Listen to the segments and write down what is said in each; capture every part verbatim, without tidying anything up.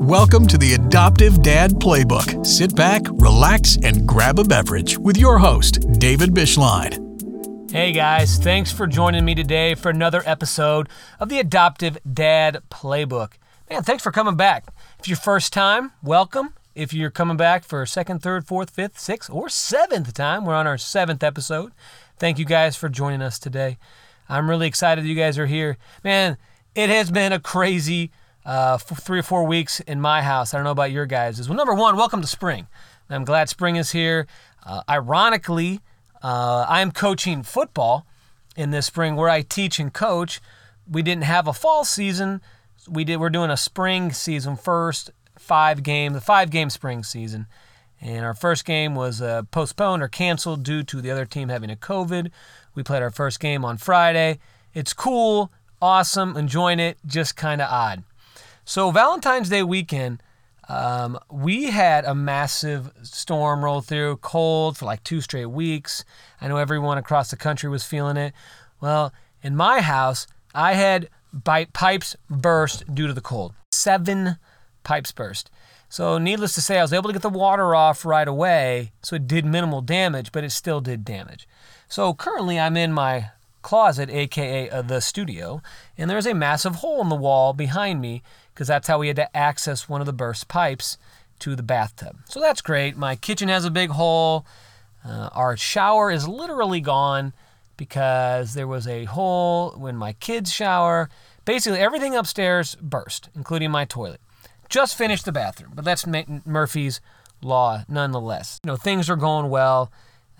Welcome to the Adoptive Dad Playbook. Sit back, relax, and grab a beverage with your host, David Bishline. Hey guys, thanks for joining me today for another episode of the Adoptive Dad Playbook. Man, thanks for coming back. If it's your first time, welcome. If you're coming back for second, third, fourth, fifth, sixth, or seventh time, we're on our seventh episode. Thank you guys for joining us today. I'm really excited you guys are here. Man, it has been a crazy Uh, three or four weeks in my house. I don't know about your guys'. Well, number one, welcome to spring. I'm glad spring is here. Uh, ironically, uh, I'm coaching football in this spring where I teach and coach. We didn't have a fall season. We did. We're doing a spring season first, five game, the five game spring season. And our first game was uh, postponed or canceled due to the other team having a COVID. We played our first game on Friday. It's cool, awesome, enjoying it, just kind of odd. So Valentine's Day weekend, um, we had a massive storm roll through, cold for like two straight weeks. I know everyone across the country was feeling it. Well, in my house, I had bite pipes burst due to the cold. Seven pipes burst. So needless to say, I was able to get the water off right away, so it did minimal damage, but it still did damage. So currently I'm in my closet, aka uh, the studio, and there's a massive hole in the wall behind me because that's how we had to access one of the burst pipes to the bathtub. So that's great. My kitchen has a big hole. Uh, our shower is literally gone because there was a hole when my kids shower. Basically, everything upstairs burst, including my toilet. Just finished the bathroom, but that's Murphy's Law nonetheless. You know, things are going well.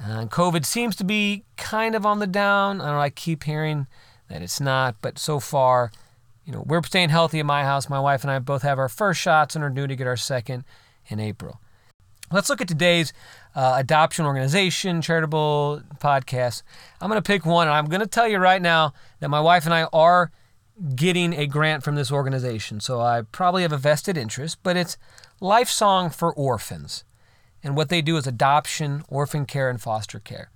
Uh, COVID seems to be kind of on the down. I don't know, I keep hearing that it's not, but so far, you know, we're staying healthy in my house. My wife and I both have our first shots and are due to get our second in April. Let's look at today's uh, adoption organization, charitable podcast. I'm going to pick one, and I'm going to tell you right now that my wife and I are getting a grant from this organization, so I probably have a vested interest, but it's Lifesong for Orphans. And what they do is adoption, orphan care, and foster care.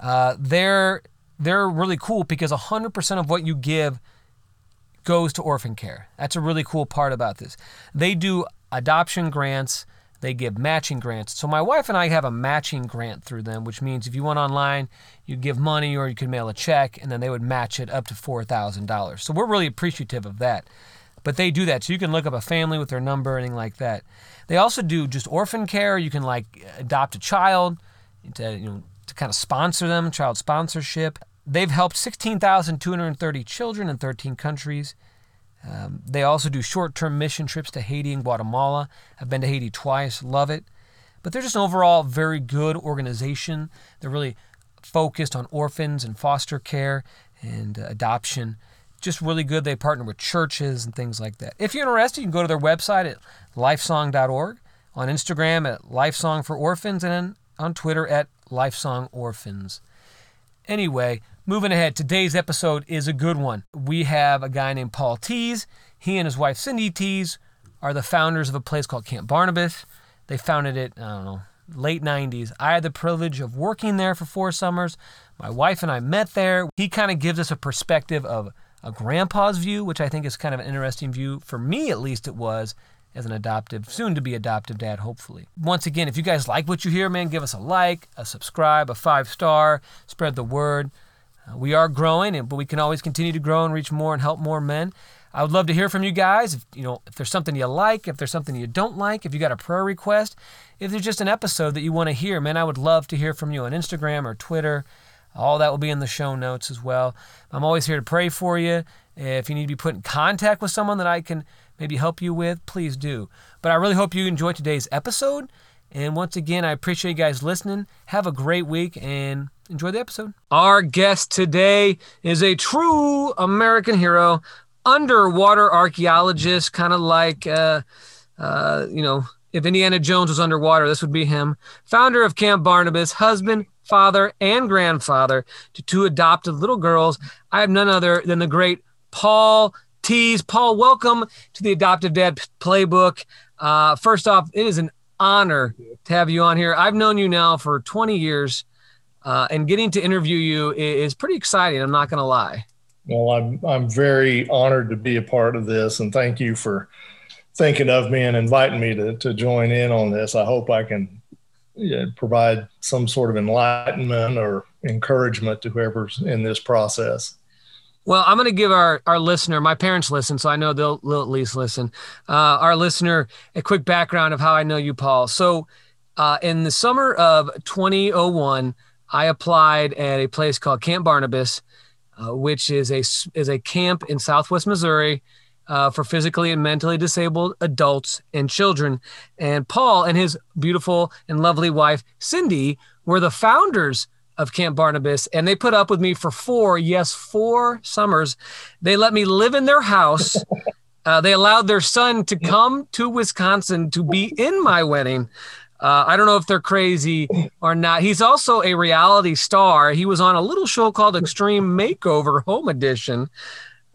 Uh, they're they're really cool because one hundred percent of what you give goes to orphan care. That's a really cool part about this. They do adoption grants. They give matching grants. So my wife and I have a matching grant through them, which means if you went online, you'd give money or you could mail a check, and then they would match it up to four thousand dollars. So we're really appreciative of that. But they do that. So you can look up a family with their number, anything like that. They also do just orphan care. You can like adopt a child to, you know, to kind of sponsor them, child sponsorship. They've helped sixteen thousand two hundred thirty children in thirteen countries. Um, they also do short-term mission trips to Haiti and Guatemala. I've been to Haiti twice, love it. But they're just an overall very good organization. They're really focused on orphans and foster care and uh, adoption. Just really good. They partner with churches and things like that. If you're interested, you can go to their website at lifesong dot org, on Instagram at Lifesong for Orphans, and on Twitter at Lifesong Orphans. Anyway, moving ahead, today's episode is a good one. We have a guy named Paul Tees. He and his wife, Cindy Tees, are the founders of a place called Camp Barnabas. They founded it, I don't know, late nineties. I had the privilege of working there for four summers. My wife and I met there. He kind of gives us a perspective of a grandpa's view, which I think is kind of an interesting view. For me, at least it was, as an adoptive, soon-to-be adoptive dad, hopefully. Once again, if you guys like what you hear, man, give us a like, a subscribe, a five-star, spread the word. Uh, we are growing, and but we can always continue to grow and reach more and help more men. I would love to hear from you guys. If, you know, if there's something you like, if there's something you don't like, if you got a prayer request, if there's just an episode that you want to hear, man, I would love to hear from you on Instagram or Twitter. All that will be in the show notes as well. I'm always here to pray for you. If you need to be put in contact with someone that I can maybe help you with, please do. But I really hope you enjoyed today's episode. And once again, I appreciate you guys listening. Have a great week and enjoy the episode. Our guest today is a true American hero, underwater archaeologist, kind of like, uh, uh, you know, if Indiana Jones was underwater, this would be him. Founder of Camp Barnabas, husband, father, and grandfather to two adopted little girls. I have none other than the great Paul Tees. Paul, welcome to the Adoptive Dad Playbook. Uh, first off, it is an honor to have you on here. I've known you now for twenty years, uh, and getting to interview you is pretty exciting. I'm not going to lie. Well, I'm I'm very honored to be a part of this, and thank you for thinking of me and inviting me to, to join in on this. I hope I can yeah, provide some sort of enlightenment or encouragement to whoever's in this process. Well, I'm going to give our, our listener, my parents listen, so I know they'll, they'll at least listen, uh, our listener, a quick background of how I know you, Paul. So uh, in the summer of twenty oh one, I applied at a place called Camp Barnabas, uh, which is a, is a camp in Southwest Missouri uh, for physically and mentally disabled adults and children. And Paul and his beautiful and lovely wife, Cindy, were the founders of Camp Barnabas, and they put up with me for four, yes, four summers. They let me live in their house. Uh, they allowed their son to come to Wisconsin to be in my wedding. Uh, I don't know if they're crazy or not. He's also a reality star. He was on a little show called Extreme Makeover: Home Edition.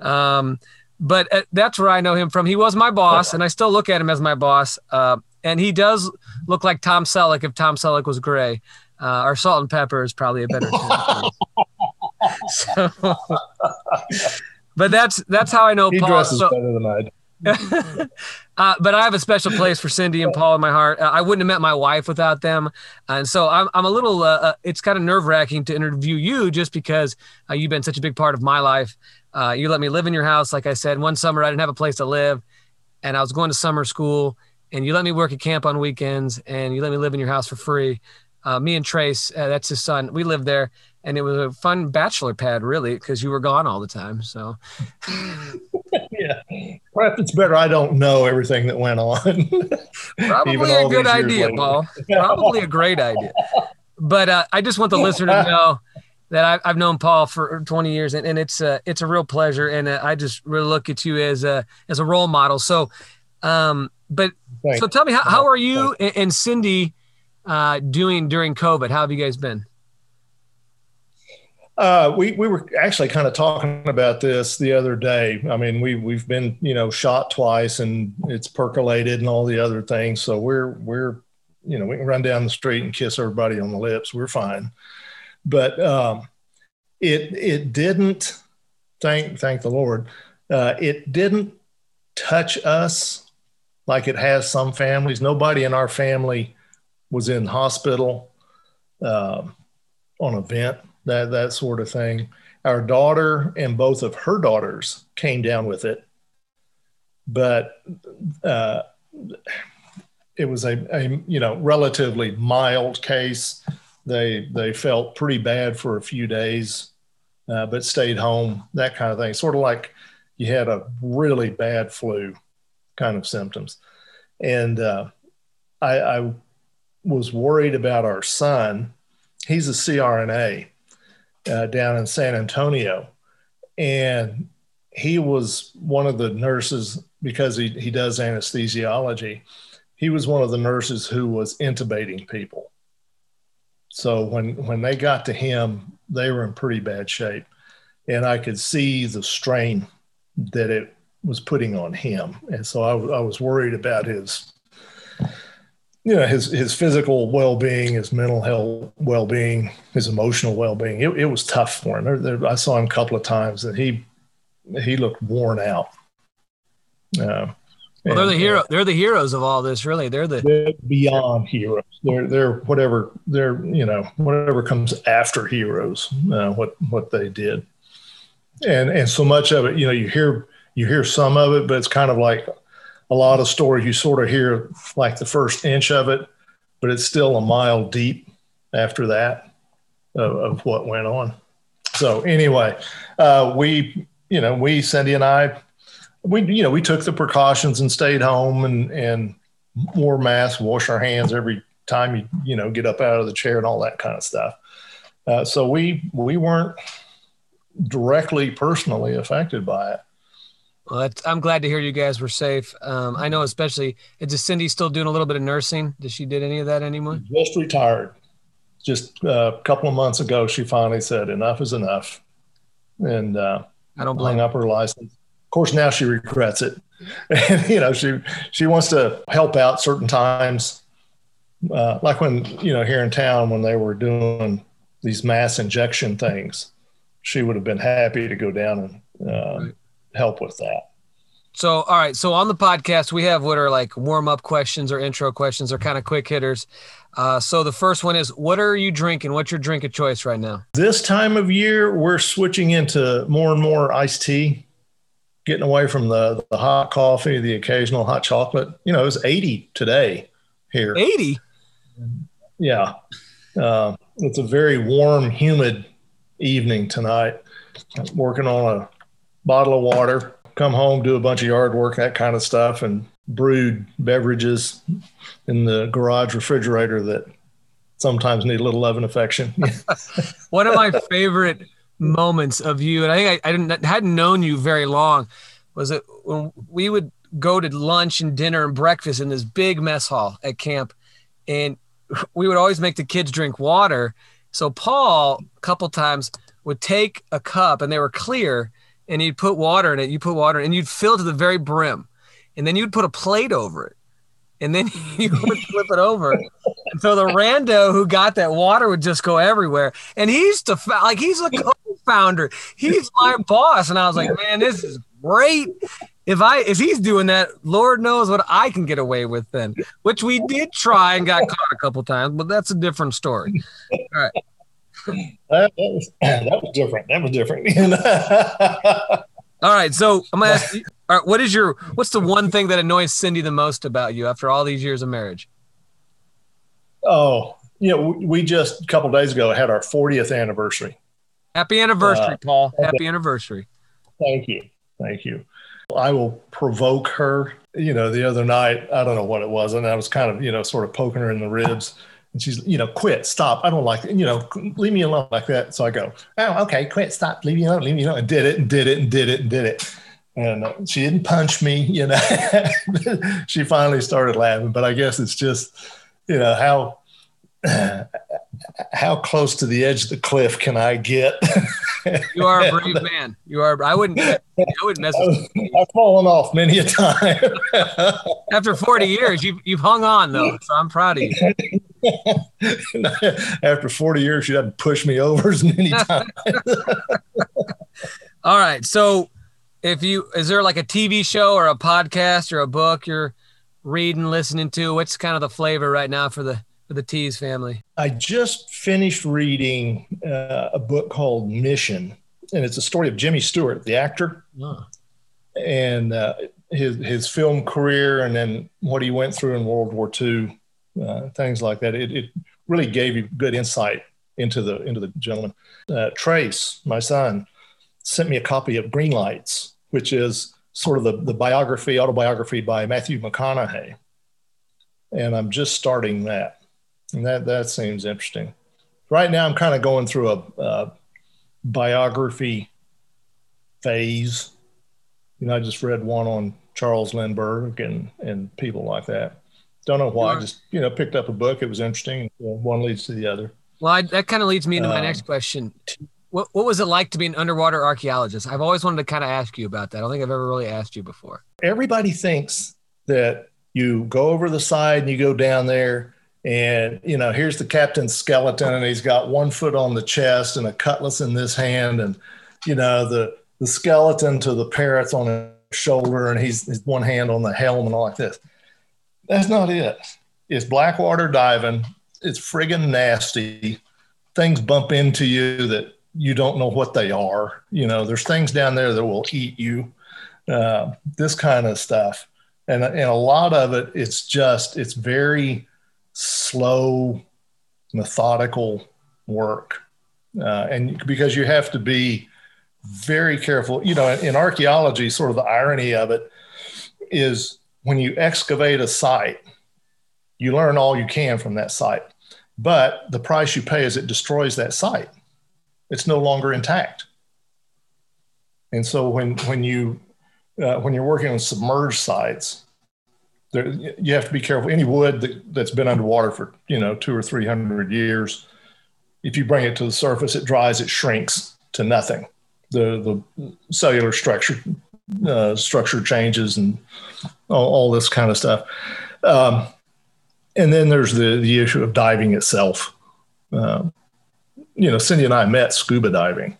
Um, but uh, that's where I know him from. He was my boss, and I still look at him as my boss. Uh, and he does look like Tom Selleck if Tom Selleck was gray. Uh, or salt and pepper is probably a better term. So, but that's that's how I know he Paul. He dresses so, better than I do. uh, but I have a special place for Cindy and Paul in my heart. Uh, I wouldn't have met my wife without them. And so I'm, I'm a little, uh, uh, it's kind of nerve-wracking to interview you just because uh, you've been such a big part of my life. Uh, you let me live in your house. Like I said, one summer I didn't have a place to live, and I was going to summer school, and you let me work at camp on weekends, and you let me live in your house for free. Uh, me and Trace, uh, that's his son, we lived there, and it was a fun bachelor pad, really, because you were gone all the time. So, yeah, perhaps it's better I don't know everything that went on. Probably a good idea, later. Paul. Probably a great idea. But uh, I just want the listener to know that I, I've known Paul for twenty years, and, and it's a uh, it's a real pleasure, and uh, I just really look at you as a as a role model. So, um, but Thanks. so tell me, how, how are you and, and Cindy uh doing during COVID? How have you guys been? Uh, we, we were actually kind of talking about this the other day. I mean, we, we've been, you know, shot twice, and it's percolated and all the other things. So we're, we're, you know, we can run down the street and kiss everybody on the lips. We're fine. But um, it, it didn't, thank, thank the Lord. Uh, it didn't touch us like it has some families. Nobody in our family was in hospital, uh, on a vent, that, that sort of thing. Our daughter and both of her daughters came down with it, but uh, it was a, a, you know, relatively mild case. They, they felt pretty bad for a few days, uh, but stayed home, that kind of thing. Sort of like you had a really bad flu kind of symptoms. And uh, I, I, was worried about our son. He's a C R N A uh, down in San Antonio. And he was one of the nurses, because he, he does anesthesiology. He was one of the nurses who was intubating people. So when, when they got to him, they were in pretty bad shape. And I could see the strain that it was putting on him. And so I, I was worried about his you know, his, his physical well-being, his mental health well-being, his emotional well-being. It, it was tough for him. There, there, I saw him a couple of times, and he, he looked worn out. Uh, well, they're the hero. Uh, they're the heroes of all this, really. They're the they're beyond heroes. They're, they're whatever, they're, you know, whatever comes after heroes, uh, what, what they did. And, and so much of it, you know, you hear, you hear some of it, but it's kind of like, a lot of stories you sort of hear like the first inch of it, but it's still a mile deep after that of, of what went on. So anyway, uh, we, you know, we, Cindy and I, we, you know, we took the precautions and stayed home and, and wore masks, wash our hands every time you, you know, get up out of the chair and all that kind of stuff. Uh, so we, we weren't directly personally affected by it. Well, that's, I'm glad to hear you guys were safe. Um, I know, especially, is Cindy still doing a little bit of nursing? Does she did any of that anymore? Just retired. Just uh, a couple of months ago, she finally said enough is enough, and uh, I don't blame hung up her license. Of course, now she regrets it. And, you know, she she wants to help out certain times, uh, like when you know here in town when they were doing these mass injection things, she would have been happy to go down and. Uh, right. help with that. So, all right. So on the podcast, we have what are like warm-up questions or intro questions or kind of quick hitters. Uh, so the first one is, what are you drinking? What's your drink of choice right now? This time of year, we're switching into more and more iced tea, getting away from the, the hot coffee, the occasional hot chocolate. You know, it was eighty today here. eighty? Yeah. Uh, it's a very warm, humid evening tonight. I'm working on a bottle of water. Come home, do a bunch of yard work, that kind of stuff, and brewed beverages in the garage refrigerator that sometimes need a little love and affection. One of my favorite moments of you, and I think I, I didn't, hadn't known you very long, was that when we would go to lunch and dinner and breakfast in this big mess hall at camp, and we would always make the kids drink water. So Paul, a couple times, would take a cup, and they were clear, and you'd put water in it, you put water in it, and you'd fill to the very brim. And then you'd put a plate over it. And then you would flip it over. And so the rando who got that water would just go everywhere. And he's the, like, he's a co-founder. He's my boss. And I was like, man, this is great. If I if he's doing that, Lord knows what I can get away with then, which we did try and got caught a couple times, but that's a different story. All right. That, that, was, that was different. That was different. All right. So I'm going to ask you, all right, what is your, what's the one thing that annoys Cindy the most about you after all these years of marriage? Oh, you know, we, we just a couple of days ago had our fortieth anniversary. Happy anniversary, uh, Paul. Happy anniversary. Thank you. Thank you. I will provoke her. You know, the other night, I don't know what it was. And I was kind of, you know, sort of poking her in the ribs. And she's, you know, quit, stop. I don't like it. You know, leave me alone like that. So I go, oh, okay, quit, stop, leave me alone, leave me alone. And did it and did it and did it and did it. And uh, she didn't punch me, you know. She finally started laughing. But I guess it's just, you know, how uh, how close to the edge of the cliff can I get? You are a brave man. You are. I wouldn't. I wouldn't mess with you. I've fallen off many a time. After forty years, you've you've hung on though, so I'm proud of you. After forty years, you haven't pushed me over as many times. All right. So, if you is there like a T V show or a podcast or a book you're reading, listening to? What's kind of the flavor right now for the? For the Tees family? I just finished reading uh, a book called Mission, and it's a story of Jimmy Stewart, the actor, oh. and uh, his his film career, and then what he went through in World War Two, uh, things like that. It, it really gave you good insight into the into the gentleman. Uh, Trace, my son, sent me a copy of Green Lights, which is sort of the the biography, autobiography by Matthew McConaughey, and I'm just starting that. And that, that seems interesting. Right now, I'm kind of going through a, a biography phase. You know, I just read one on Charles Lindbergh and, and people like that. Don't know why. Sure. I just, you know, picked up a book. It was interesting. One leads to the other. Well, I, that kind of leads me into my um, next question. What what was it like to be an underwater archaeologist? I've always wanted to kind of ask you about that. I don't think I've ever really asked you before. Everybody thinks that you go over the side and you go down there. And, you know, here's the captain's skeleton, and he's got one foot on the chest and a cutlass in this hand. And, you know, the, the skeleton to the parrot's on his shoulder, and he's his one hand on the helm and all like this. That's not it. It's blackwater diving. It's friggin' nasty. Things bump into you that you don't know what they are. You know, there's things down there that will eat you, uh, this kind of stuff. And, and a lot of it, it's just, it's very slow, methodical work. Uh, and because you have to be very careful, you know, in, in archaeology, sort of the irony of it is when you excavate a site, you learn all you can from that site, but the price you pay is it destroys that site. It's no longer intact. And so when, when you, uh, when you're working on submerged sites, there, you have to be careful. Any wood that, that's been underwater for, you know, two or three hundred years, if you bring it to the surface, it dries, it shrinks to nothing. The the cellular structure uh, structure changes and all, all this kind of stuff. Um, and then there's the the issue of diving itself. Uh, you know, Cindy and I met scuba diving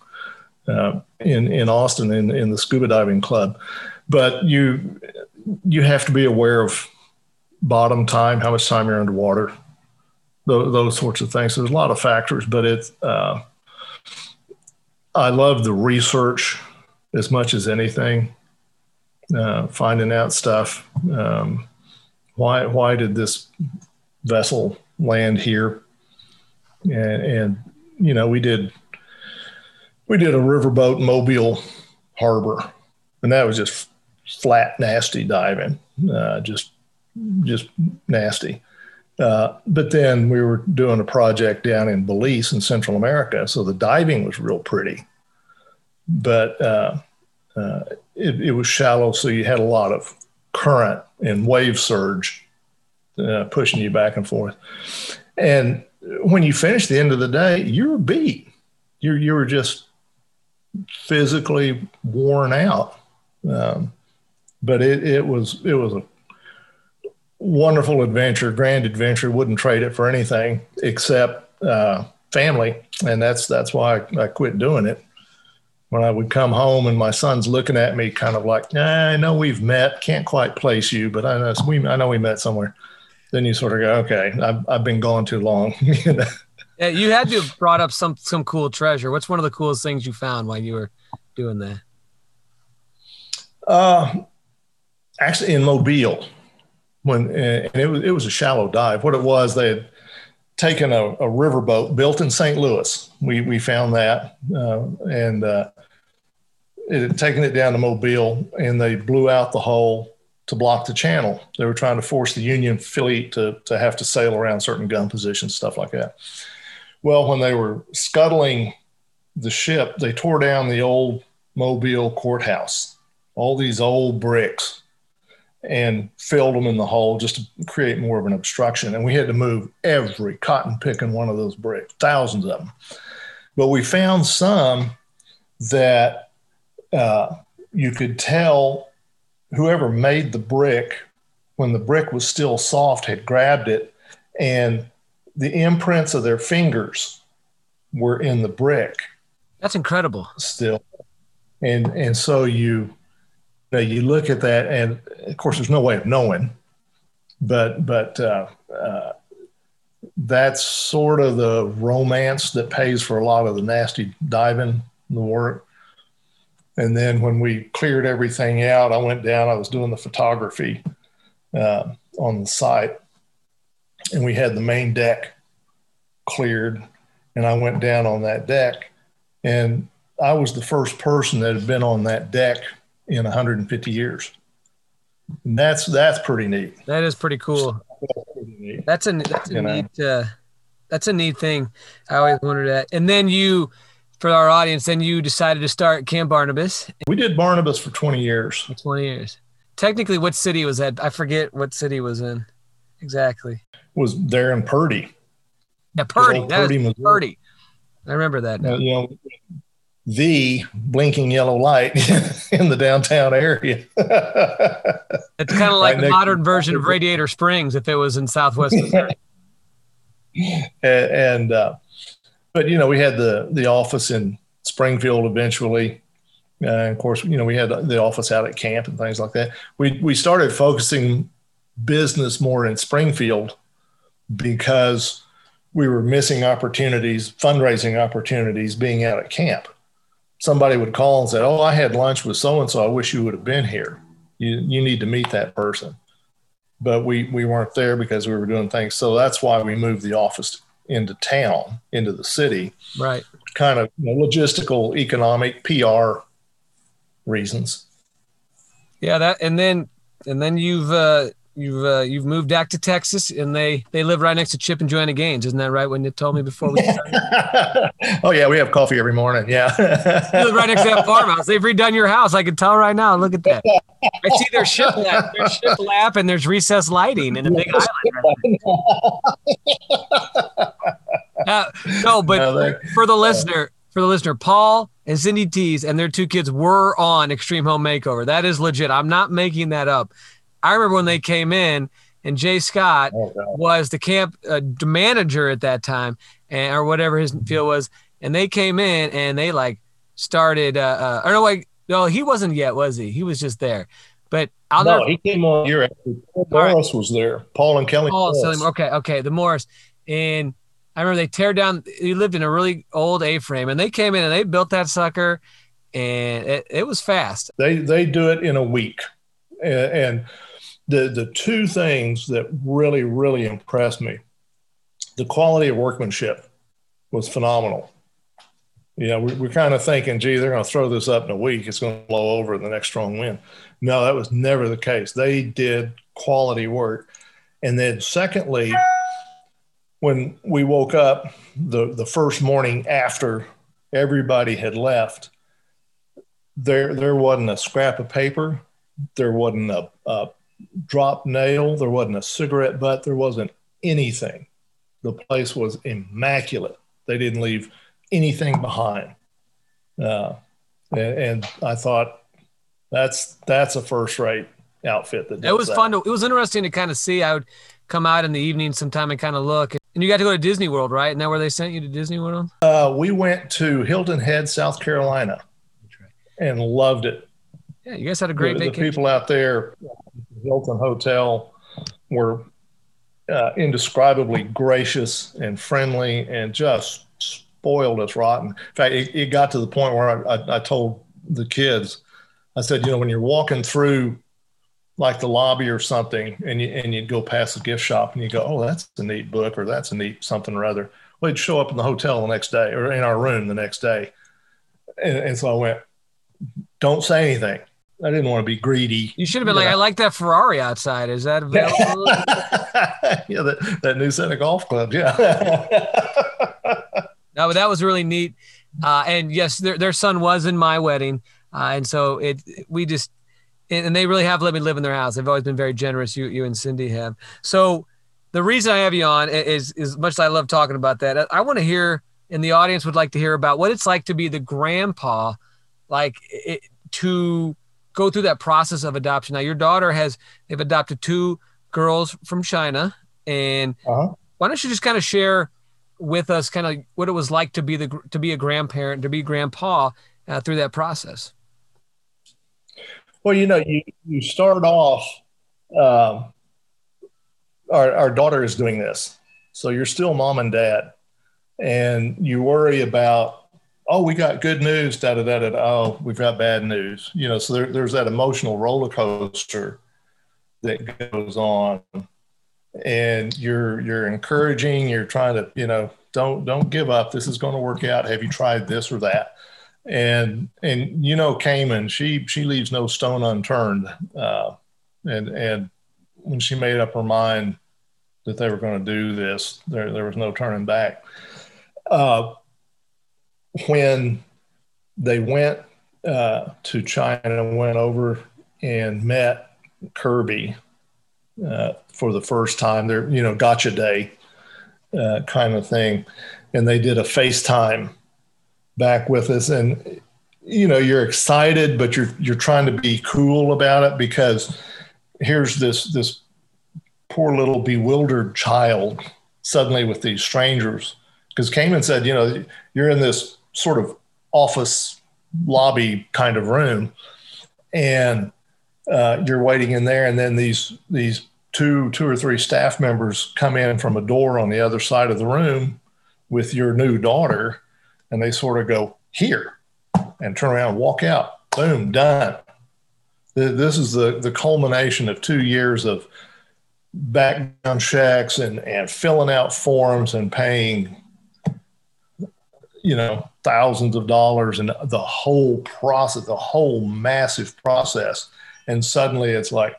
uh, in in Austin in in the scuba diving club. But you you have to be aware of bottom time, how much time you're underwater, those, those sorts of things. So there's a lot of factors, but it's uh, I love the research as much as anything. Uh, finding out stuff. Um, why why did this vessel land here? And, and you know, we did we did a riverboat Mobile harbor, and that was just flat nasty diving, uh, just just nasty. Uh, but then we were doing a project down in Belize in Central America, so the diving was real pretty, but. Uh, Uh, it, it was shallow, so you had a lot of current and wave surge uh, pushing you back and forth. And when you finish the end of the day, you're beat. You you were just physically worn out. Um, but it it was it was a wonderful adventure, grand adventure. Wouldn't trade it for anything except uh, family, and that's that's why I, I quit doing it. When I would come home and my son's looking at me kind of like, nah, I know we've met, can't quite place you, but I know we, I know we met somewhere. Then you sort of go, okay, I've, I've been gone too long. You know? Yeah, you had to have brought up some, some cool treasure. What's one of the coolest things you found while you were doing that? Uh, actually in Mobile, when, and it was, it was a shallow dive. What it was, they had taken a, a riverboat built in Saint Louis. We, we found that uh, and, uh, it had taken it down to Mobile, and they blew out the hull to block the channel. They were trying to force the Union fleet to, to have to sail around certain gun positions, stuff like that. Well, when they were scuttling the ship, they tore down the old Mobile courthouse, all these old bricks, and filled them in the hull just to create more of an obstruction. And we had to move every cotton picking one of those bricks, thousands of them. But we found some that... Uh, you could tell whoever made the brick, when the brick was still soft, had grabbed it, and the imprints of their fingers were in the brick. That's incredible. Still. And and so you, you know, you look at that, and of course there's no way of knowing, but but uh, uh, that's sort of the romance that pays for a lot of the nasty diving, the work. And then when we cleared everything out, I went down, I was doing the photography uh, on the site, and we had the main deck cleared, and I went down on that deck, and I was the first person that had been on that deck in one hundred fifty years. And that's, that's pretty neat. That is pretty cool. That's pretty neat. That's a, that's a neat, uh, that's a neat thing. I always wondered that. And then you, for our audience, then you decided to start Camp Barnabas. We did Barnabas for twenty years. For twenty years. Technically, what city was that? I forget what city it was in exactly. It was there in Purdy. Yeah, Purdy. That Purdy, was Purdy. I remember that. Uh, you know, the blinking yellow light in the downtown area. It's kind of like the modern version of Radiator Springs if it was in Southwest Missouri. and, and uh, But, you know, we had the, the office in Springfield eventually. Uh, and of course, you know, we had the office out at camp and things like that. We we started focusing business more in Springfield because we were missing opportunities, fundraising opportunities, being out at camp. Somebody would call and say, oh, I had lunch with so-and-so. I wish you would have been here. You you need to meet that person. But we, we weren't there because we were doing things. So that's why we moved the office to into town, into the city, right? Kind of, you know, logistical, economic, P R reasons. Yeah, that, and then and then you've uh, you've uh, you've moved back to Texas, and they they live right next to Chip and Joanna Gaines, isn't that right? When you told me before we started. Oh yeah, we have coffee every morning. Yeah, you live right next to that farmhouse. They've redone your house. I can tell right now. Look at that. I see their ship lap, their ship lap, and there's recessed lighting and a big island. Right. Uh, no, but no, they, for the listener, for the listener, Paul and Cindy Tees and their two kids were on Extreme Home Makeover. That is legit. I'm not making that up. I remember when they came in, and Jay Scott oh, was the camp uh, manager at that time, and or whatever his field was, and they came in and they like started. Uh, uh, or no, like No, he wasn't yet, was he? He was just there. But I'll no, never... he came on year after. Paul Morris right. was there. Paul and Kelly. Paul, Morris. So, okay, okay, the Morris. And I remember they tear down. He lived in a really old A-frame, and they came in and they built that sucker, and it, it was fast. They they do it in a week, and, and the the two things that really really impressed me, the quality of workmanship was phenomenal. Yeah, we're, we're kind of thinking, gee, they're going to throw this up in a week. It's going to blow over in the next strong wind. No, that was never the case. They did quality work. And then secondly, when we woke up the, the first morning after everybody had left, there there wasn't a scrap of paper. There wasn't a, a drop nail. There wasn't a cigarette butt. There wasn't anything. The place was immaculate. They didn't leave anything behind. Uh, and, and I thought that's, that's a first rate outfit. That it was that. fun. To, it was interesting to kind of see. I would come out in the evening sometime and kind of look, and you got to go to Disney World, right? Isn't that where they sent you to Disney World? Uh, we went to Hilton Head, South Carolina and loved it. Yeah. You guys had a great the, vacation. The people out there, Hilton Hotel were uh, indescribably gracious and friendly and just spoiled us rotten. In fact, it, it got to the point where I, I, I told the kids, I said, you know, when you're walking through like the lobby or something and you and you go past the gift shop and you go, oh, that's a neat book or that's a neat something or other. Well, it'd show up in the hotel the next day or in our room the next day. And, and so I went, don't say anything. I didn't want to be greedy. You should have been yeah. like, I like that Ferrari outside. Is that available? yeah, that, that new Santa Golf Club. Yeah. No, but that was really neat. Uh, and yes, their their son was in my wedding. Uh, and so it, we just, and they really have let me live in their house. They've always been very generous. You, you and Cindy have. So the reason I have you on is, is much as I love talking about that, I want to hear, and the audience would like to hear about what it's like to be the grandpa, like it, to go through that process of adoption. Now your daughter has, they've adopted two girls from China, and uh-huh. why don't you just kind of share with us kind of what it was like to be the to be a grandparent, to be grandpa uh, through that process? Well, you know, you, you start off, uh, our, our daughter is doing this. So you're still mom and dad, and you worry about, oh, we got good news, da da da da, oh, we've got bad news. You know, so there, there's that emotional roller coaster that goes on. And you're you're encouraging, you're trying to, you know, don't don't give up. This is going to work out. Have you tried this or that? And and you know, Cayman, she she leaves no stone unturned. Uh, and and when she made up her mind that they were going to do this, there there was no turning back. Uh, when they went uh, to China and went over and met Kirby. Uh, for the first time, they're, you know, gotcha day uh, kind of thing. And they did a FaceTime back with us. And, you know, you're excited, but you're you're trying to be cool about it because here's this this poor little bewildered child suddenly with these strangers. Because Cayman said, you know, you're in this sort of office lobby kind of room. And Uh, you're waiting in there, and then these these two two or three staff members come in from a door on the other side of the room with your new daughter, and they sort of go here and turn around and walk out. Boom, done. This is the, the culmination of two years of background checks and, and filling out forms and paying, you know, thousands of dollars and the whole process, the whole massive process. And suddenly it's like,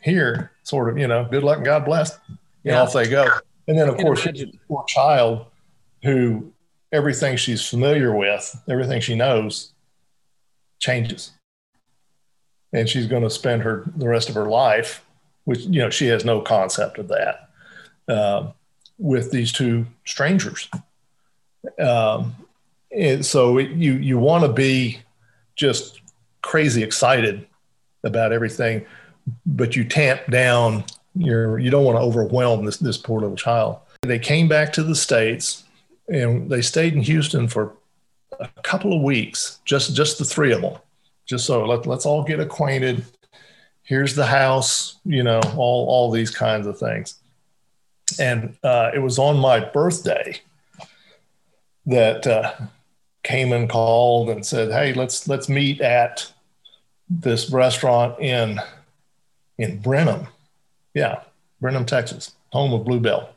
here, sort of, you know, good luck and God bless. And yeah. off they go. And then, of course, she's a poor child who everything she's familiar with, everything she knows, changes. And she's going to spend her the rest of her life, which, you know, she has no concept of that, uh, with these two strangers. Um, and so it, you you want to be just crazy excited about everything, but you tamp down your, you don't want to overwhelm this, this poor little child. They came back to the States and they stayed in Houston for a couple of weeks, just, just the three of them. just so let, let's all get acquainted. Here's the house, you know, all, all these kinds of things. And uh, it was on my birthday that uh, Cayman called and said, hey, let's let's meet at this restaurant in in Brenham. Yeah, Brenham, Texas, home of Bluebell.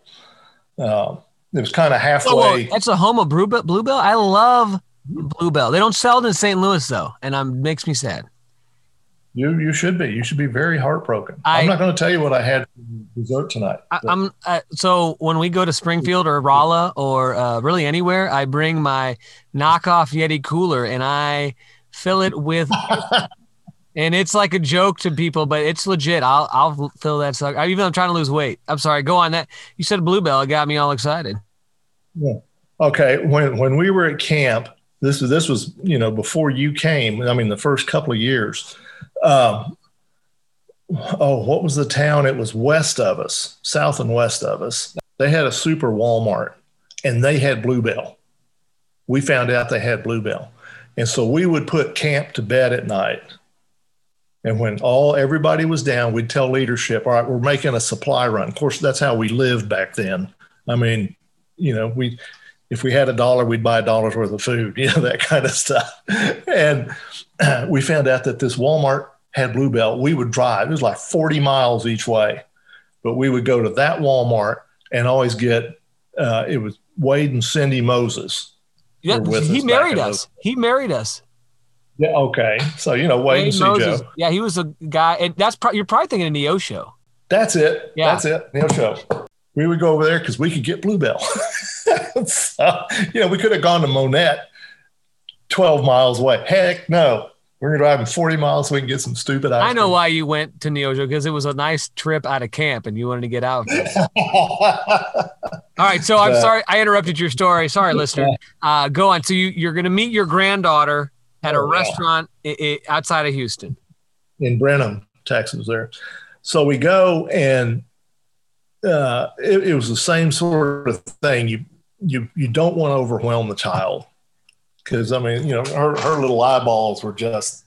Uh, it was kind of halfway. Whoa, whoa. That's the home of Bluebell? I love Bluebell. They don't sell it in Saint Louis, though, and it makes me sad. You you should be. You should be very heartbroken. I, I'm not going to tell you what I had for dessert tonight. I, I'm I, so when we go to Springfield or Rolla or uh, really anywhere, I bring my knockoff Yeti cooler and I fill it with, and it's like a joke to people, but it's legit. I'll I'll fill that sucker. I, even though I'm trying to lose weight. I'm sorry. Go on that. You said Bluebell. It got me all excited. Yeah. Okay. When when we were at camp, this was this was you know before you came. I mean the first couple of years. Um, oh, what was the town? It was west of us, south and west of us. They had a super Walmart and they had Bluebell. We found out they had Bluebell. And so we would put camp to bed at night. And when all everybody was down, we'd tell leadership, all right, we're making a supply run. Of course, that's how we lived back then. I mean, you know, we, if we had a dollar, we'd buy a dollar's worth of food, you know, that kind of stuff. And we found out that this Walmart had Bluebell. We would drive. It was like forty miles each way. But we would go to that Walmart and always get uh, – it was Wade and Cindy Moses. Yeah, he married us. He married us. Yeah, okay. So, you know, Wade, Wade and Moses. Joe. Yeah, he was a guy. And that's pro- You're probably thinking of Neosho. That's it. Yeah. That's it, Neosho. We would go over there because we could get Bluebell. So, you know, we could have gone to Monette twelve miles away. Heck no. We're driving forty miles so we can get some stupid ice cream. I know why you went to Neosho, because it was a nice trip out of camp and you wanted to get out. All right. So I'm uh, sorry. I interrupted your story. Sorry, listener. Uh, go on. So you, you're going to meet your granddaughter at a oh, restaurant wow. I- I outside of Houston. In Brenham, Texas there. So we go and uh, it, it was the same sort of thing. You, you, you don't want to overwhelm the child. Because, I mean, you know, her, her little eyeballs were just,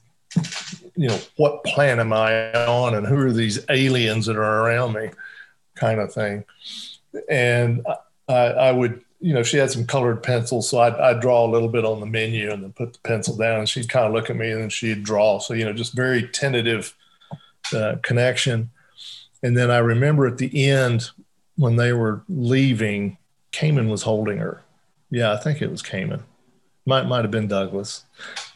you know, what planet am I on and who are these aliens that are around me kind of thing. And I, I would, you know, she had some colored pencils, so I'd, I'd draw a little bit on the menu and then put the pencil down and she'd kind of look at me and then she'd draw. So, you know, just very tentative uh, connection. And then I remember at the end when they were leaving, Cayman was holding her. Yeah, I think it was Cayman. Might might have been Douglas,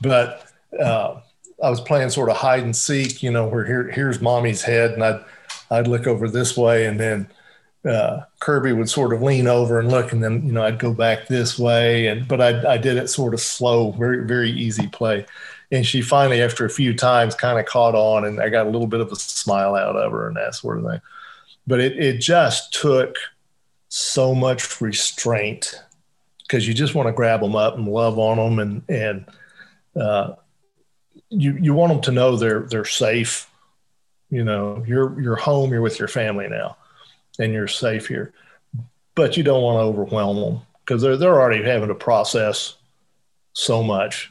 but uh, I was playing sort of hide and seek, you know, where here here's mommy's head, and I'd I'd look over this way, and then uh, Kirby would sort of lean over and look, and then you know I'd go back this way, and but I I did it sort of slow, very very easy play, and she finally after a few times kind of caught on, and I got a little bit of a smile out of her and that sort of thing, but it it just took so much restraint. Because you just want to grab them up and love on them, and and uh, you you want them to know they're they're safe. You know, you're you're home, you're with your family now, and you're safe here. But you don't want to overwhelm them because they're they're already having to process so much.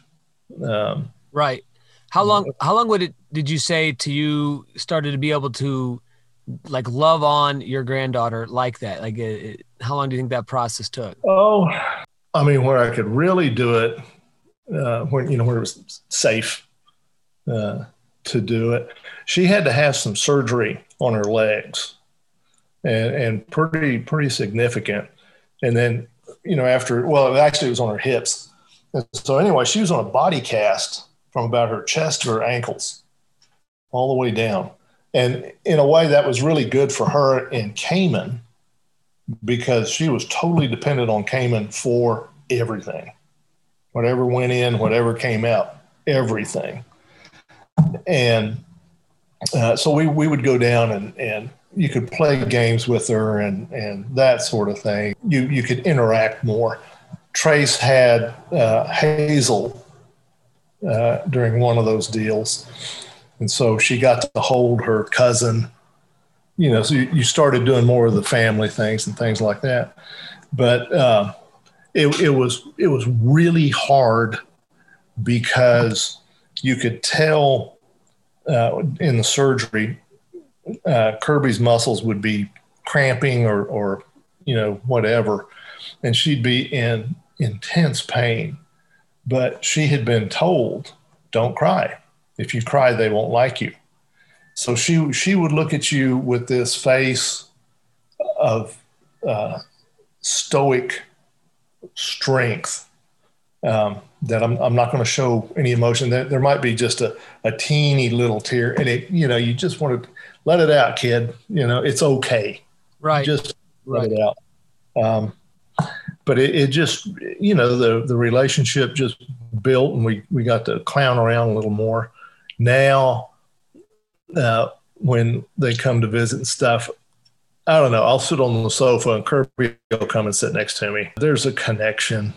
Um, right. How long? How long would it? Did you say to you started to be able to like love on your granddaughter like that? Like, it, how long do you think that process took? Oh. I mean, where I could really do it, uh, when you know where it was safe uh, to do it. She had to have some surgery on her legs, and and pretty pretty significant. And then, you know, after well, actually, it was on her hips. And so anyway, she was on a body cast from about her chest to her ankles, all the way down. And in a way, that was really good for her in Cayman, because she was totally dependent on Cayman for everything, whatever went in, whatever came out, everything. And uh, so we, we would go down and, and you could play games with her and, and that sort of thing. You you could interact more. Trace had uh, Hazel uh, during one of those deals. And so she got to hold her cousin. You know, so you started doing more of the family things and things like that, but uh, it, it was it was really hard because you could tell uh, in the surgery, uh, Kirby's muscles would be cramping or, or, you know, whatever. And she'd be in intense pain, but she had been told, don't cry. If you cry, they won't like you. So she, she would look at you with this face of uh, stoic strength, um, that I'm, I'm not going to show any emotion. There, there might be just a, a teeny little tear, and it, you know, you just want to let it out, kid. You know, it's okay. Right. Just let it out. Um, but it, it just, you know, the, the relationship just built, and we, we got to clown around a little more. Now, uh, when they come to visit and stuff, I don't know, I'll sit on the sofa and Kirby will come and sit next to me. There's a connection.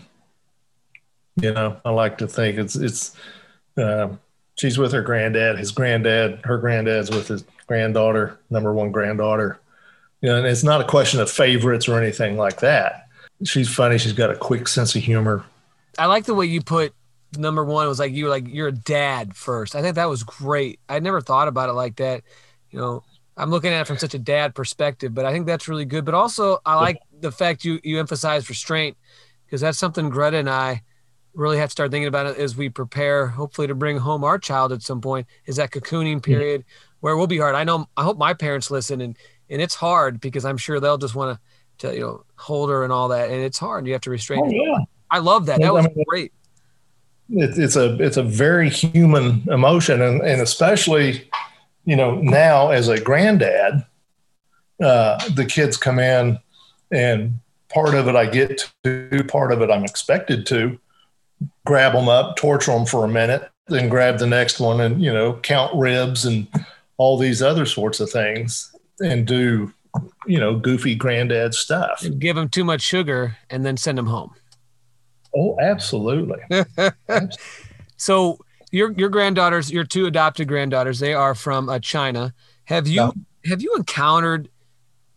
You know, I like to think it's, it's, uh, she's with her granddad, his granddad, her granddad's with his granddaughter, number one granddaughter. You know, and it's not a question of favorites or anything like that. She's funny. She's got a quick sense of humor. I like the way you put number one. It was like, you were like, you're a dad first. I think that was great. I never thought about it like that. You know, I'm looking at it from such a dad perspective, but I think that's really good. But also I like the fact you, you emphasize restraint, because that's something Greta and I really have to start thinking about it as we prepare, hopefully, to bring home our child at some point, is that cocooning period mm-hmm. where it will be hard. I know, I hope my parents listen, and, and it's hard because I'm sure they'll just want to, you know, hold her and all that. And it's hard. You have to restrain. Oh, yeah. I love that. That was I mean, great. It, it's a, it's a very human emotion. And, and especially, you know, now as a granddad, uh, the kids come in, and part of it I get to, part of it I'm expected to. Grab them up, torture them for a minute, then grab the next one, and, you know, count ribs and all these other sorts of things, and do, you know, goofy granddad stuff. You give them too much sugar and then send them home. Oh, absolutely. absolutely. So your, your granddaughters, your two adopted granddaughters, they are from uh, China. Have you, no. have you encountered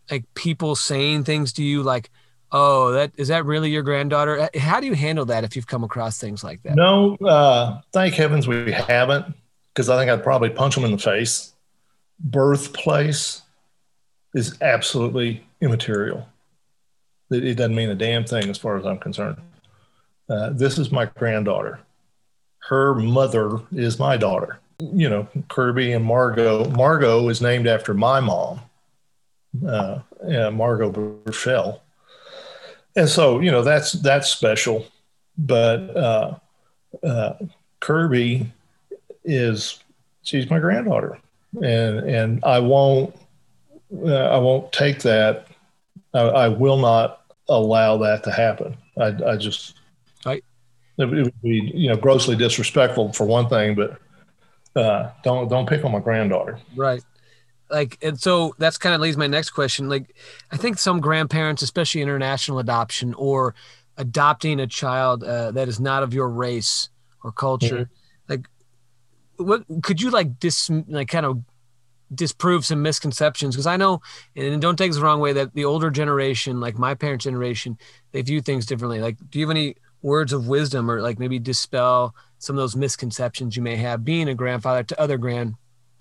like people saying things to you like, oh, that is that really your granddaughter? How do you handle that if you've come across things like that? No, uh, thank heavens we haven't, because I think I'd probably punch them in the face. Birthplace is absolutely immaterial. It, it doesn't mean a damn thing as far as I'm concerned. Uh, this is my granddaughter. Her mother is my daughter. You know, Kirby and Margot. Margot is named after my mom, uh, yeah, Margot Burchell. And so, you know, that's, that's special, but, uh, uh, Kirby is, she's my granddaughter, and, and I won't, uh, I won't take that. I, I will not allow that to happen. I, I just, I, it would be, you know, grossly disrespectful for one thing, but, uh, don't, don't pick on my granddaughter. Right. Like, and so that's kind of leads my next question. Like, I think some grandparents, especially international adoption or adopting a child uh, that is not of your race or culture, mm-hmm. like, what could you like dis like kind of disprove some misconceptions? Because I know, and don't take this the wrong way, that the older generation, like my parents' generation, they view things differently. Like, do you have any words of wisdom, or like maybe dispel some of those misconceptions you may have being a grandfather to other grand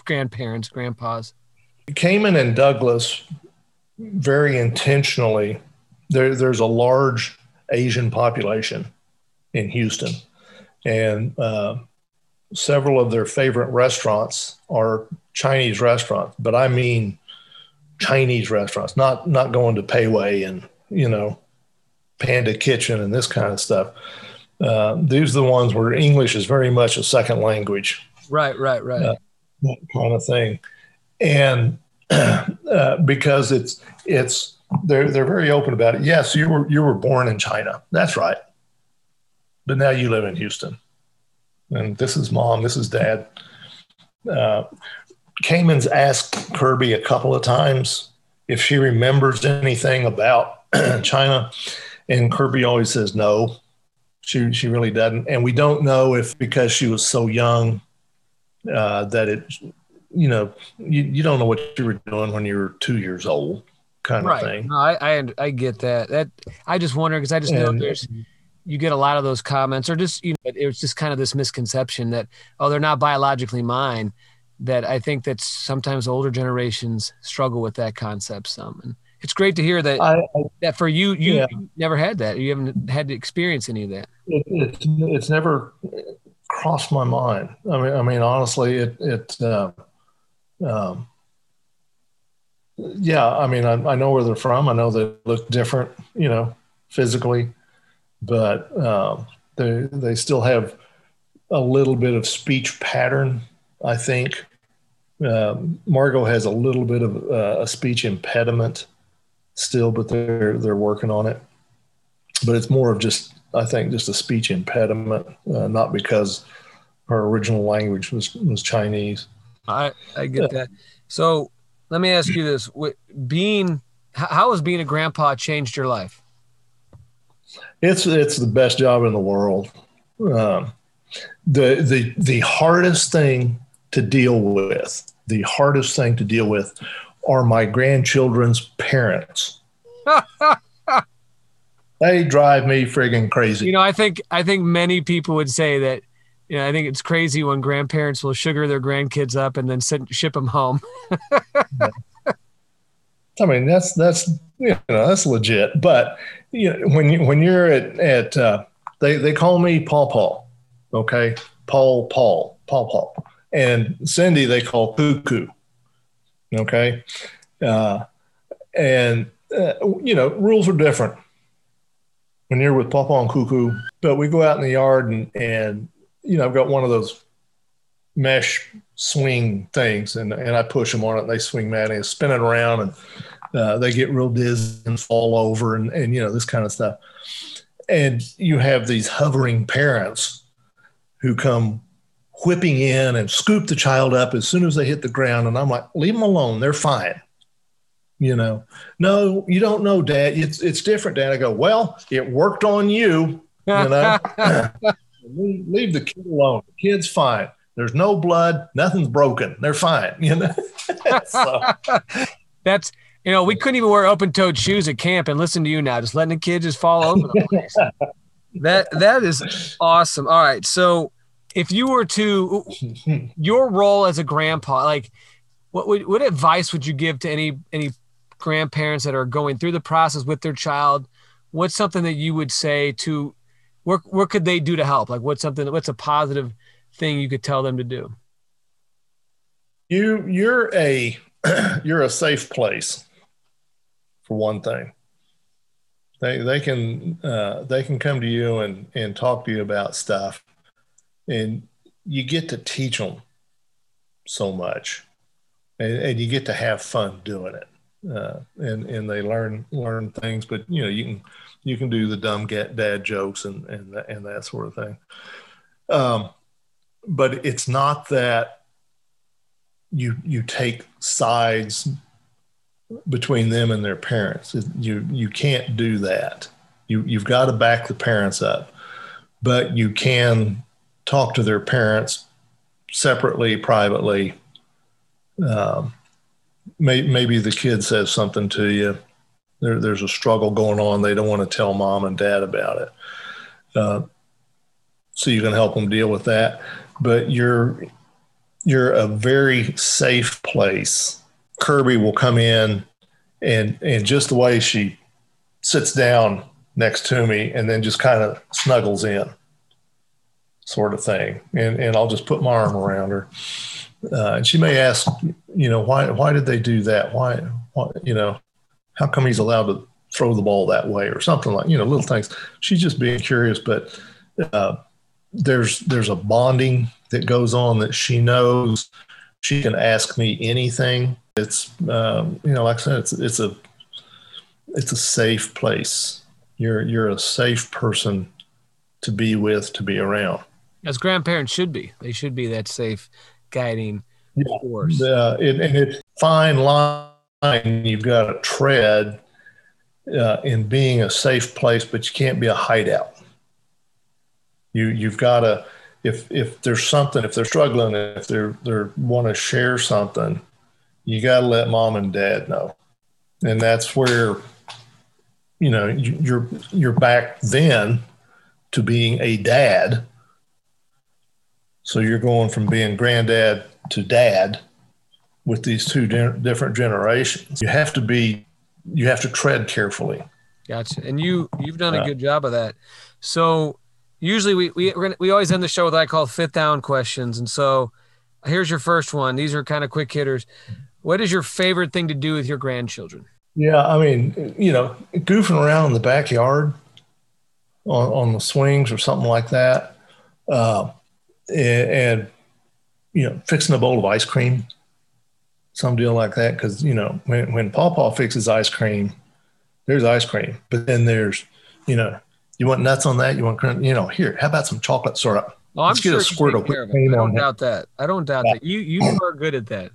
grandparents, grandpas? Cayman and Douglas, very intentionally, there, there's a large Asian population in Houston, and uh, several of their favorite restaurants are Chinese restaurants. But I mean Chinese restaurants, not not going to Pei Wei and, you know, Panda Kitchen and this kind of stuff. Uh, these are the ones where English is very much a second language. Right, right, right. Uh, that kind of thing. And uh, because it's it's they're they're very open about it. Yes, you were you were born in China. That's right. But now you live in Houston, and this is mom. This is dad. Uh, Cayman's asked Kirby a couple of times if she remembers anything about China, and Kirby always says no. She she really doesn't, and we don't know if because she was so young uh, that it. You know, you, you don't know what you were doing when you were two years old, kind of right. thing. No, I, I I get that. That I just wonder because I just and, know there's you get a lot of those comments, or just, you know, it's just kind of this misconception that, oh, they're not biologically mine, that I think that sometimes older generations struggle with that concept some. And it's great to hear that I, I, that for you, you, yeah. you never had that. You haven't had to experience any of that. It, it, it's never crossed my mind. I mean, I mean, honestly, it, it, uh, um, yeah, I mean, I, I know where they're from. I know they look different, you know, physically, but um, they they still have a little bit of speech pattern. I think um, Margot has a little bit of uh, a speech impediment still, but they're they're working on it. But it's more of just, I think, just a speech impediment, uh, not because her original language was was Chinese. I I get that. So. Let me ask you this: being, how has being a grandpa changed your life? It's it's the best job in the world. Um, the the the hardest thing to deal with, the hardest thing to deal with, are my grandchildren's parents. They drive me friggin' crazy. You know, I think I think many people would say that. You know, I think it's crazy when grandparents will sugar their grandkids up and then send, ship them home. I mean, that's that's you know that's legit. But you know, when you when you're at at uh, they they call me Pawpaw, okay, Paul Paul Pawpaw, and Cindy they call Cuckoo, okay, uh, and uh, you know rules are different when you're with Pawpaw and Cuckoo. But we go out in the yard and and. You know, I've got one of those mesh swing things, and, and I push them on it, and they swing mad, and it's spinning around, and uh, they get real dizzy and fall over, and, and, you know, this kind of stuff. And you have these hovering parents who come whipping in and scoop the child up as soon as they hit the ground, and I'm like, leave them alone. They're fine. You know, no, you don't know, Dad. It's, it's different, Dad. I go, well, it worked on you, you know. Leave, leave the kid alone. The kid's fine. There's no blood. Nothing's broken. They're fine. You know. So. That's you know we couldn't even wear open-toed shoes at camp, and listen to you now, just letting the kid just fall over the place. that that is awesome. All right, so if you were to your role as a grandpa, like what would, what advice would you give to any any grandparents that are going through the process with their child? What's something that you would say to What what could they do to help? Like what's something, what's a positive thing you could tell them to do? You you're a you're a safe place for one thing. They they can uh, they can come to you and and talk to you about stuff, and you get to teach them so much, and, and you get to have fun doing it, uh, and and they learn learn things. But you know you can. You can do the dumb dad jokes and and and that sort of thing, um, but it's not that you you take sides between them and their parents. It, you you can't do that. You you've got to back the parents up, but you can talk to their parents separately, privately. Um, may, maybe the kid says something to you. There, there's a struggle going on. They don't want to tell mom and dad about it. Uh, so you can help them deal with that. But you're you're a very safe place. Kirby will come in and and just the way she sits down next to me and then just kind of snuggles in sort of thing. And and I'll just put my arm around her. Uh, and she may ask, you know, why why did they do that? Why, why you know, how come he's allowed to throw the ball that way or something like, you know, little things. She's just being curious, but uh, there's there's a bonding that goes on that she knows. She can ask me anything. It's, um, you know, like I said, it's, it's, a, it's a safe place. You're, you're a safe person to be with, to be around. As grandparents should be. They should be that safe guiding yeah. force. Uh, it, and it's fine line. You've got to tread uh, in being a safe place, but you can't be a hideout. You you've got to if if there's something, if they're struggling, if they're they want to share something, you got to let mom and dad know, and that's where you know you, you're you're back then to being a dad. So you're going from being granddad to dad with these two di- different generations. You have to be, you have to tread carefully. Gotcha. And you, you've done a good job of that. So usually we, we, we're gonna, we always end the show with what I call fifth down questions. And so here's your first one. These are kind of quick hitters. What is your favorite thing to do with your grandchildren? Yeah. I mean, you know, goofing around in the backyard on, on the swings or something like that. Uh, and, and, you know, fixing a bowl of ice cream, some deal like that. Cause you know, when, when Pawpaw fixes ice cream, there's ice cream, but then there's, you know, you want nuts on that. You want, you know, here, how about some chocolate syrup? Oh, I'm Let's sure get a squirt of whipped cream. I don't doubt him. that. I don't doubt yeah. that. You, you are good at that.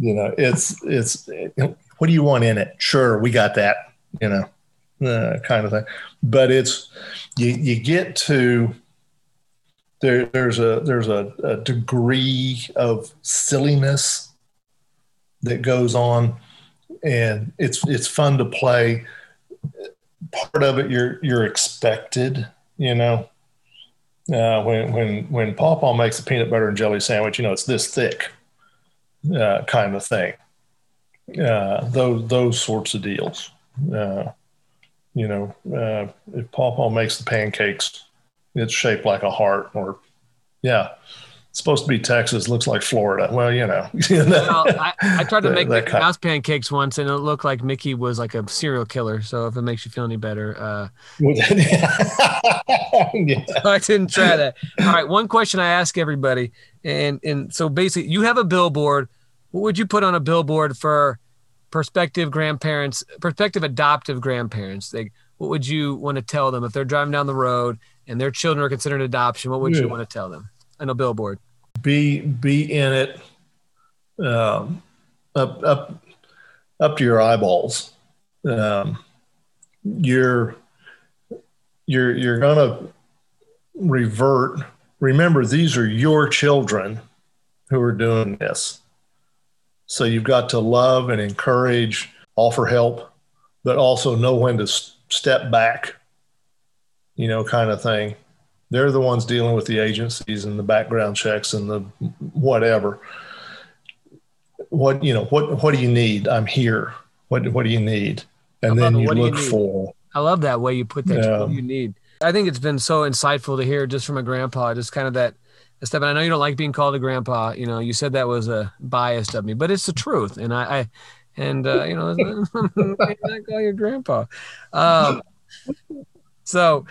You know, it's, it's, it, what do you want in it? Sure. We got that, you know, uh, kind of thing, but it's, you, you get to, there, there's a, there's a, a degree of silliness that goes on, and it's, it's fun to play. Part of it, you're, you're expected, you know, uh, when, when, when Pawpaw makes a peanut butter and jelly sandwich, you know, it's this thick, uh, kind of thing. Uh, those, those sorts of deals. Uh, you know, uh, if Pawpaw makes the pancakes, it's shaped like a heart, or yeah, it's supposed to be Texas, looks like Florida. Well, you know, well, I, I tried to make Mickey Mouse pancakes once, and it looked like Mickey was like a serial killer. So if it makes you feel any better, uh, yeah. So I didn't try that. All right. One question I ask everybody. And, and so basically you have a billboard. What would you put on a billboard for prospective grandparents, prospective adoptive grandparents? Like, what would you want to tell them if they're driving down the road and their children are considered adoption? What would yeah. you want to tell them on a billboard? Be be in it, um, up up up to your eyeballs. Um, you're you're you're gonna revert. Remember, these are your children who are doing this. So you've got to love and encourage, offer help, but also know when to s- step back, you know, kind of thing. They're the ones dealing with the agencies and the background checks and the whatever. What, you know, what, what do you need? I'm here. What, what do you need? And then you look for. I love that way you put that. Um, what do you need? I think it's been so insightful to hear just from a grandpa, just kind of that, Stephen, I know you don't like being called a grandpa. You know, you said that was a bias of me, but it's the truth. And I, I and uh, you know, I can't call you grandpa. Um, so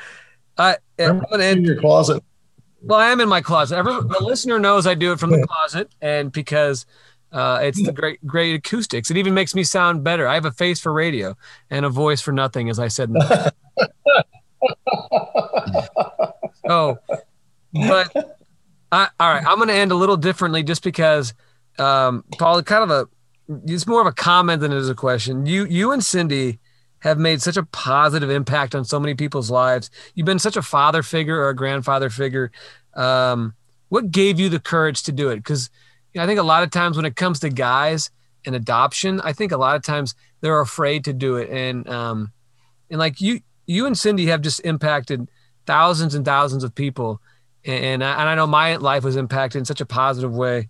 I, I'm gonna end in your closet. Well, I am in my closet. Every the listener knows I do it from the closet, and because uh, it's the great, great acoustics, it even makes me sound better. I have a face for radio and a voice for nothing, as I said. In the- oh, but. I, all right, I'm going to end a little differently just because, um, Paul, kind of a it's more of a comment than it is a question. You you and Cindy have made such a positive impact on so many people's lives. You've been such a father figure or a grandfather figure. Um, what gave you the courage to do it? Because you know, I think a lot of times when it comes to guys and adoption, I think a lot of times they're afraid to do it. And um, and like you, you and Cindy have just impacted thousands and thousands of people. And I, and I know my life was impacted in such a positive way.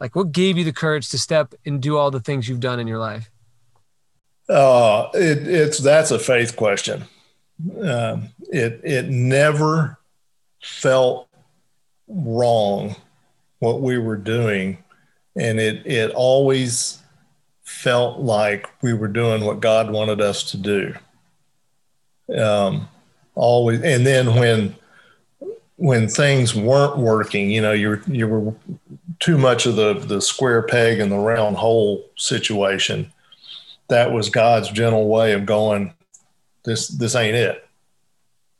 Like, what gave you the courage to step and do all the things you've done in your life? Uh, it, it's that's a faith question. Um, it it never felt wrong what we were doing, and it it always felt like we were doing what God wanted us to do. Um, always, and then when. when things weren't working, you know, you were, you were too much of the, the square peg in the round hole situation. That was God's gentle way of going, this, this ain't it,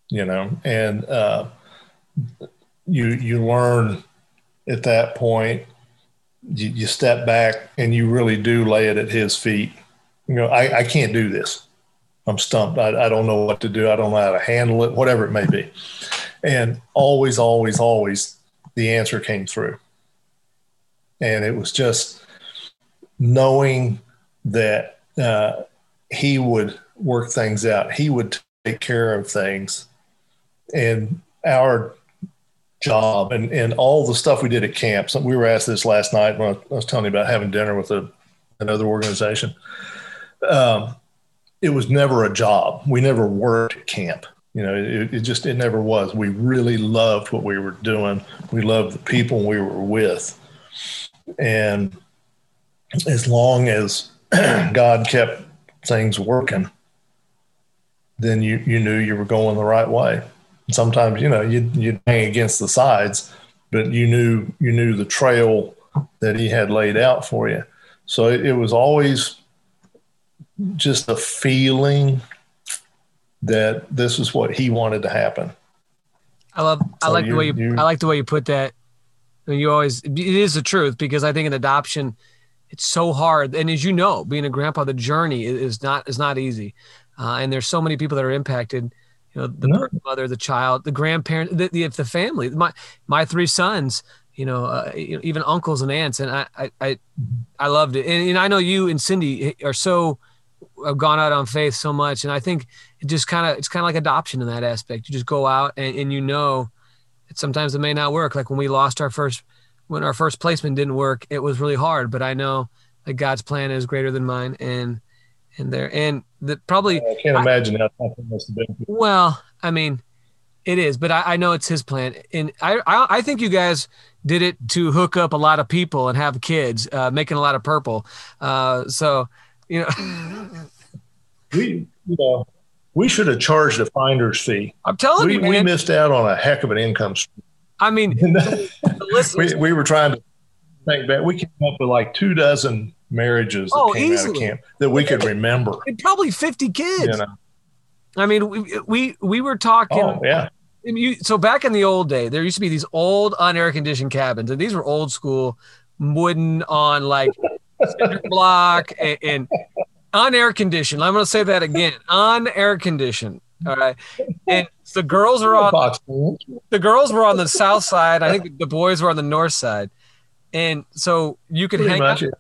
you know? And, uh, you, you learn at that point, you, you step back and you really do lay it at his feet. You know, I, I can't do this. I'm stumped. I, I don't know what to do. I don't know how to handle it, whatever it may be. And always, always, always the answer came through. And it was just knowing that uh, he would work things out. He would take care of things. and our job and, and all the stuff we did at camp. So we were asked this last night when I was telling you about having dinner with a, another organization. Um, it was never a job. We never worked at camp. You know, it, it just, it never was. We really loved what we were doing. We loved the people we were with. And as long as God kept things working, then you, you knew you were going the right way. And sometimes, you know, you'd, you'd hang against the sides, but you knew, you knew the trail that he had laid out for you. So it, it was always just a feeling that this is what he wanted to happen. I love, so I like you, the way you, you, I like the way you put that. You always, it is the truth, because I think in adoption, it's so hard. And as you know, being a grandpa, the journey is not, is not easy. Uh, and there's so many people that are impacted, you know, the no. mother, the child, the grandparent, the, the, the family, my, my three sons, you know, uh, even uncles and aunts. And I, I, I, I loved it. And, and I know you and Cindy are so, have gone out on faith so much. And I think it just kind of, it's kind of like adoption in that aspect. You just go out and, and you know, that sometimes it may not work. Like when we lost our first, when our first placement didn't work, it was really hard, but I know that God's plan is greater than mine. And, and there, and the probably, I can't imagine I, how that must have been. Well, I mean, it is, but I, I know it's his plan. And I, I, I think you guys did it to hook up a lot of people and have kids, uh, making a lot of purple. Uh, so, you know, we, you know, we should have charged a finder's fee. I'm telling we, you, man. We missed out on a heck of an income stream. I mean, we, we were trying to think back. We came up with like two dozen marriages that oh, came easily. out of camp that we could remember. And probably fifty kids. You know? I mean, we we, we were talking. Oh, yeah. You, so back in the old day, there used to be these old un-air-conditioned cabins, and these were old school, wooden on like cinder block and, and un-air conditioned. I'm going to say that again. Un-air conditioned. All right. And the girls are on the girls were on the south side. I think the boys were on the north side. And so you could hang out, you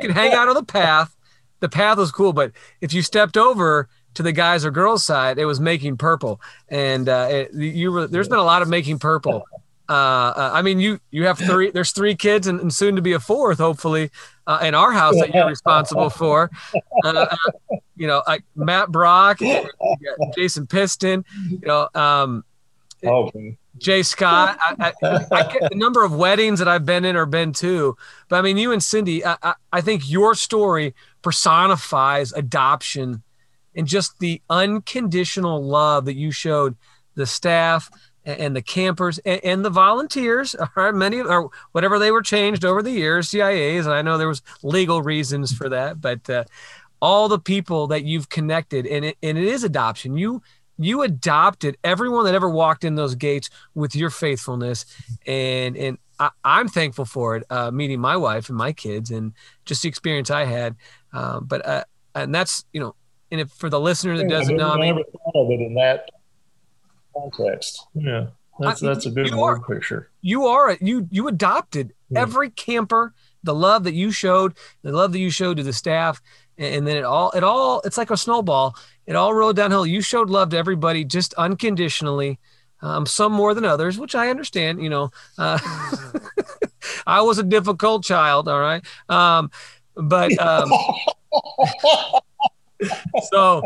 could hang out on the path. The path was cool, but if you stepped over to the guys or girls side, it was making purple. And uh, it, you were, there's been a lot of making purple. Uh, uh, I mean, you you have three. There's three kids and, and soon to be a fourth, hopefully, uh, in our house that you're responsible for. Uh, uh, you know, like Matt Brock, and Jason Piston, you know, um, okay. Jay Scott. I, I, I get the number of weddings that I've been in or been to, but I mean, you and Cindy, I, I, I think your story personifies adoption and just the unconditional love that you showed the staff and the campers and, and the volunteers, or many or whatever they were changed over the years, C I As, and I know there was legal reasons for that, but uh, all the people that you've connected, and it, and it is adoption. You you adopted everyone that ever walked in those gates with your faithfulness, and and I, I'm thankful for it. Uh, meeting my wife and my kids, and just the experience I had, uh, but uh, and that's you know, and if, for the listener that doesn't know, I mean, never thought of it in that context. Yeah, that's that's a good word picture. You are you you adopted yeah. every camper. The love that you showed, the love that you showed to the staff, and, and then it all it all it's like a snowball. It all rolled downhill. You showed love to everybody just unconditionally. Um, some more than others, which I understand. You know, uh, I was a difficult child. All right, um, but um, so.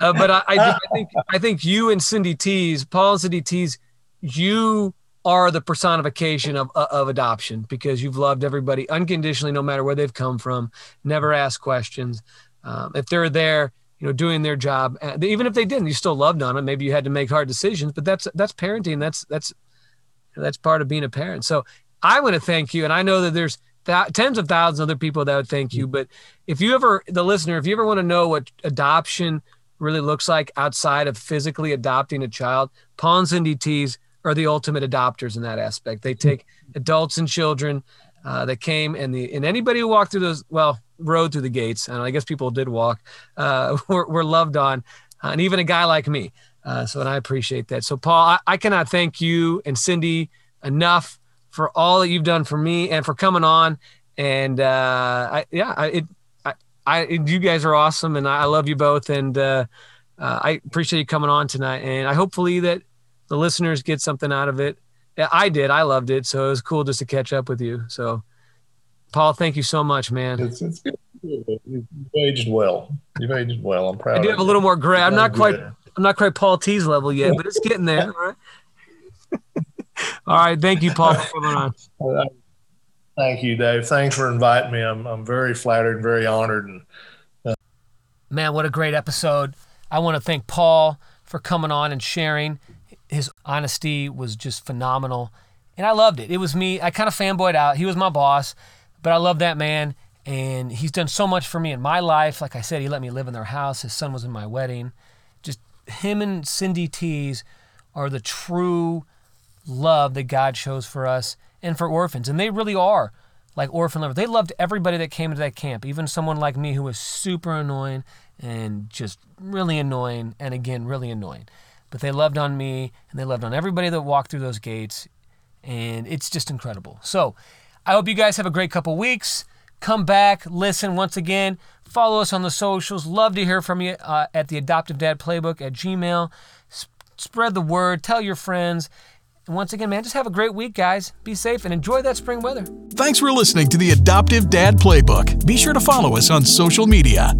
Uh, but I, I, I think I think you and Cindy Tees, Paul and Cindy Tees, you are the personification of of adoption because you've loved everybody unconditionally, no matter where they've come from. Never asked questions. Um, if they're there, you know, doing their job, even if they didn't, you still loved on them. Maybe you had to make hard decisions, but that's that's parenting. That's that's that's part of being a parent. So I want to thank you, and I know that there's th- tens of thousands of other people that would thank you. But if you ever, the listener, if you ever want to know what adoption really looks like outside of physically adopting a child, Paul and Cindy Tees are the ultimate adopters in that aspect. They take adults and children uh, that came and the and anybody who walked through those well rode through the gates, and I guess people did walk, uh, were, were loved on, uh, and even a guy like me. Uh, so and I appreciate that. So Paul, I, I cannot thank you and Cindy enough for all that you've done for me and for coming on. And uh, I, yeah, I, it. I, you guys are awesome, and I love you both, and uh, uh, I appreciate you coming on tonight. And I hopefully that the listeners get something out of it. I did. I loved it. So it was cool just to catch up with you. So, Paul, thank you so much, man. It's, it's good. You've aged well. You've aged well. I'm proud. I do have of a little more gray. I'm not quite. I'm not quite Paul Tees level yet, but it's getting there. All right. All right. Thank you, Paul, for coming on. Thank you, Dave. Thanks for inviting me. I'm I'm very flattered, very honored. And uh... man, what a great episode! I want to thank Paul for coming on and sharing. His honesty was just phenomenal, and I loved it. It was me. I kind of fanboyed out. He was my boss, but I love that man, and he's done so much for me in my life. Like I said, he let me live in their house. His son was in my wedding. Just him and Cindy Tees are the true love that God shows for us and for orphans, and they really are like orphan lovers. They loved everybody that came into that camp, even someone like me who was super annoying and just really annoying, and again, really annoying. But they loved on me, and they loved on everybody that walked through those gates, and it's just incredible. So I hope you guys have a great couple weeks. Come back, listen once again, follow us on the socials. Love to hear from you uh, at the Adoptive Dad Playbook at Gmail. S- spread the word, tell your friends. And once again, man, just have a great week, guys. Be safe and enjoy that spring weather. Thanks for listening to the Adoptive Dad Playbook. Be sure to follow us on social media.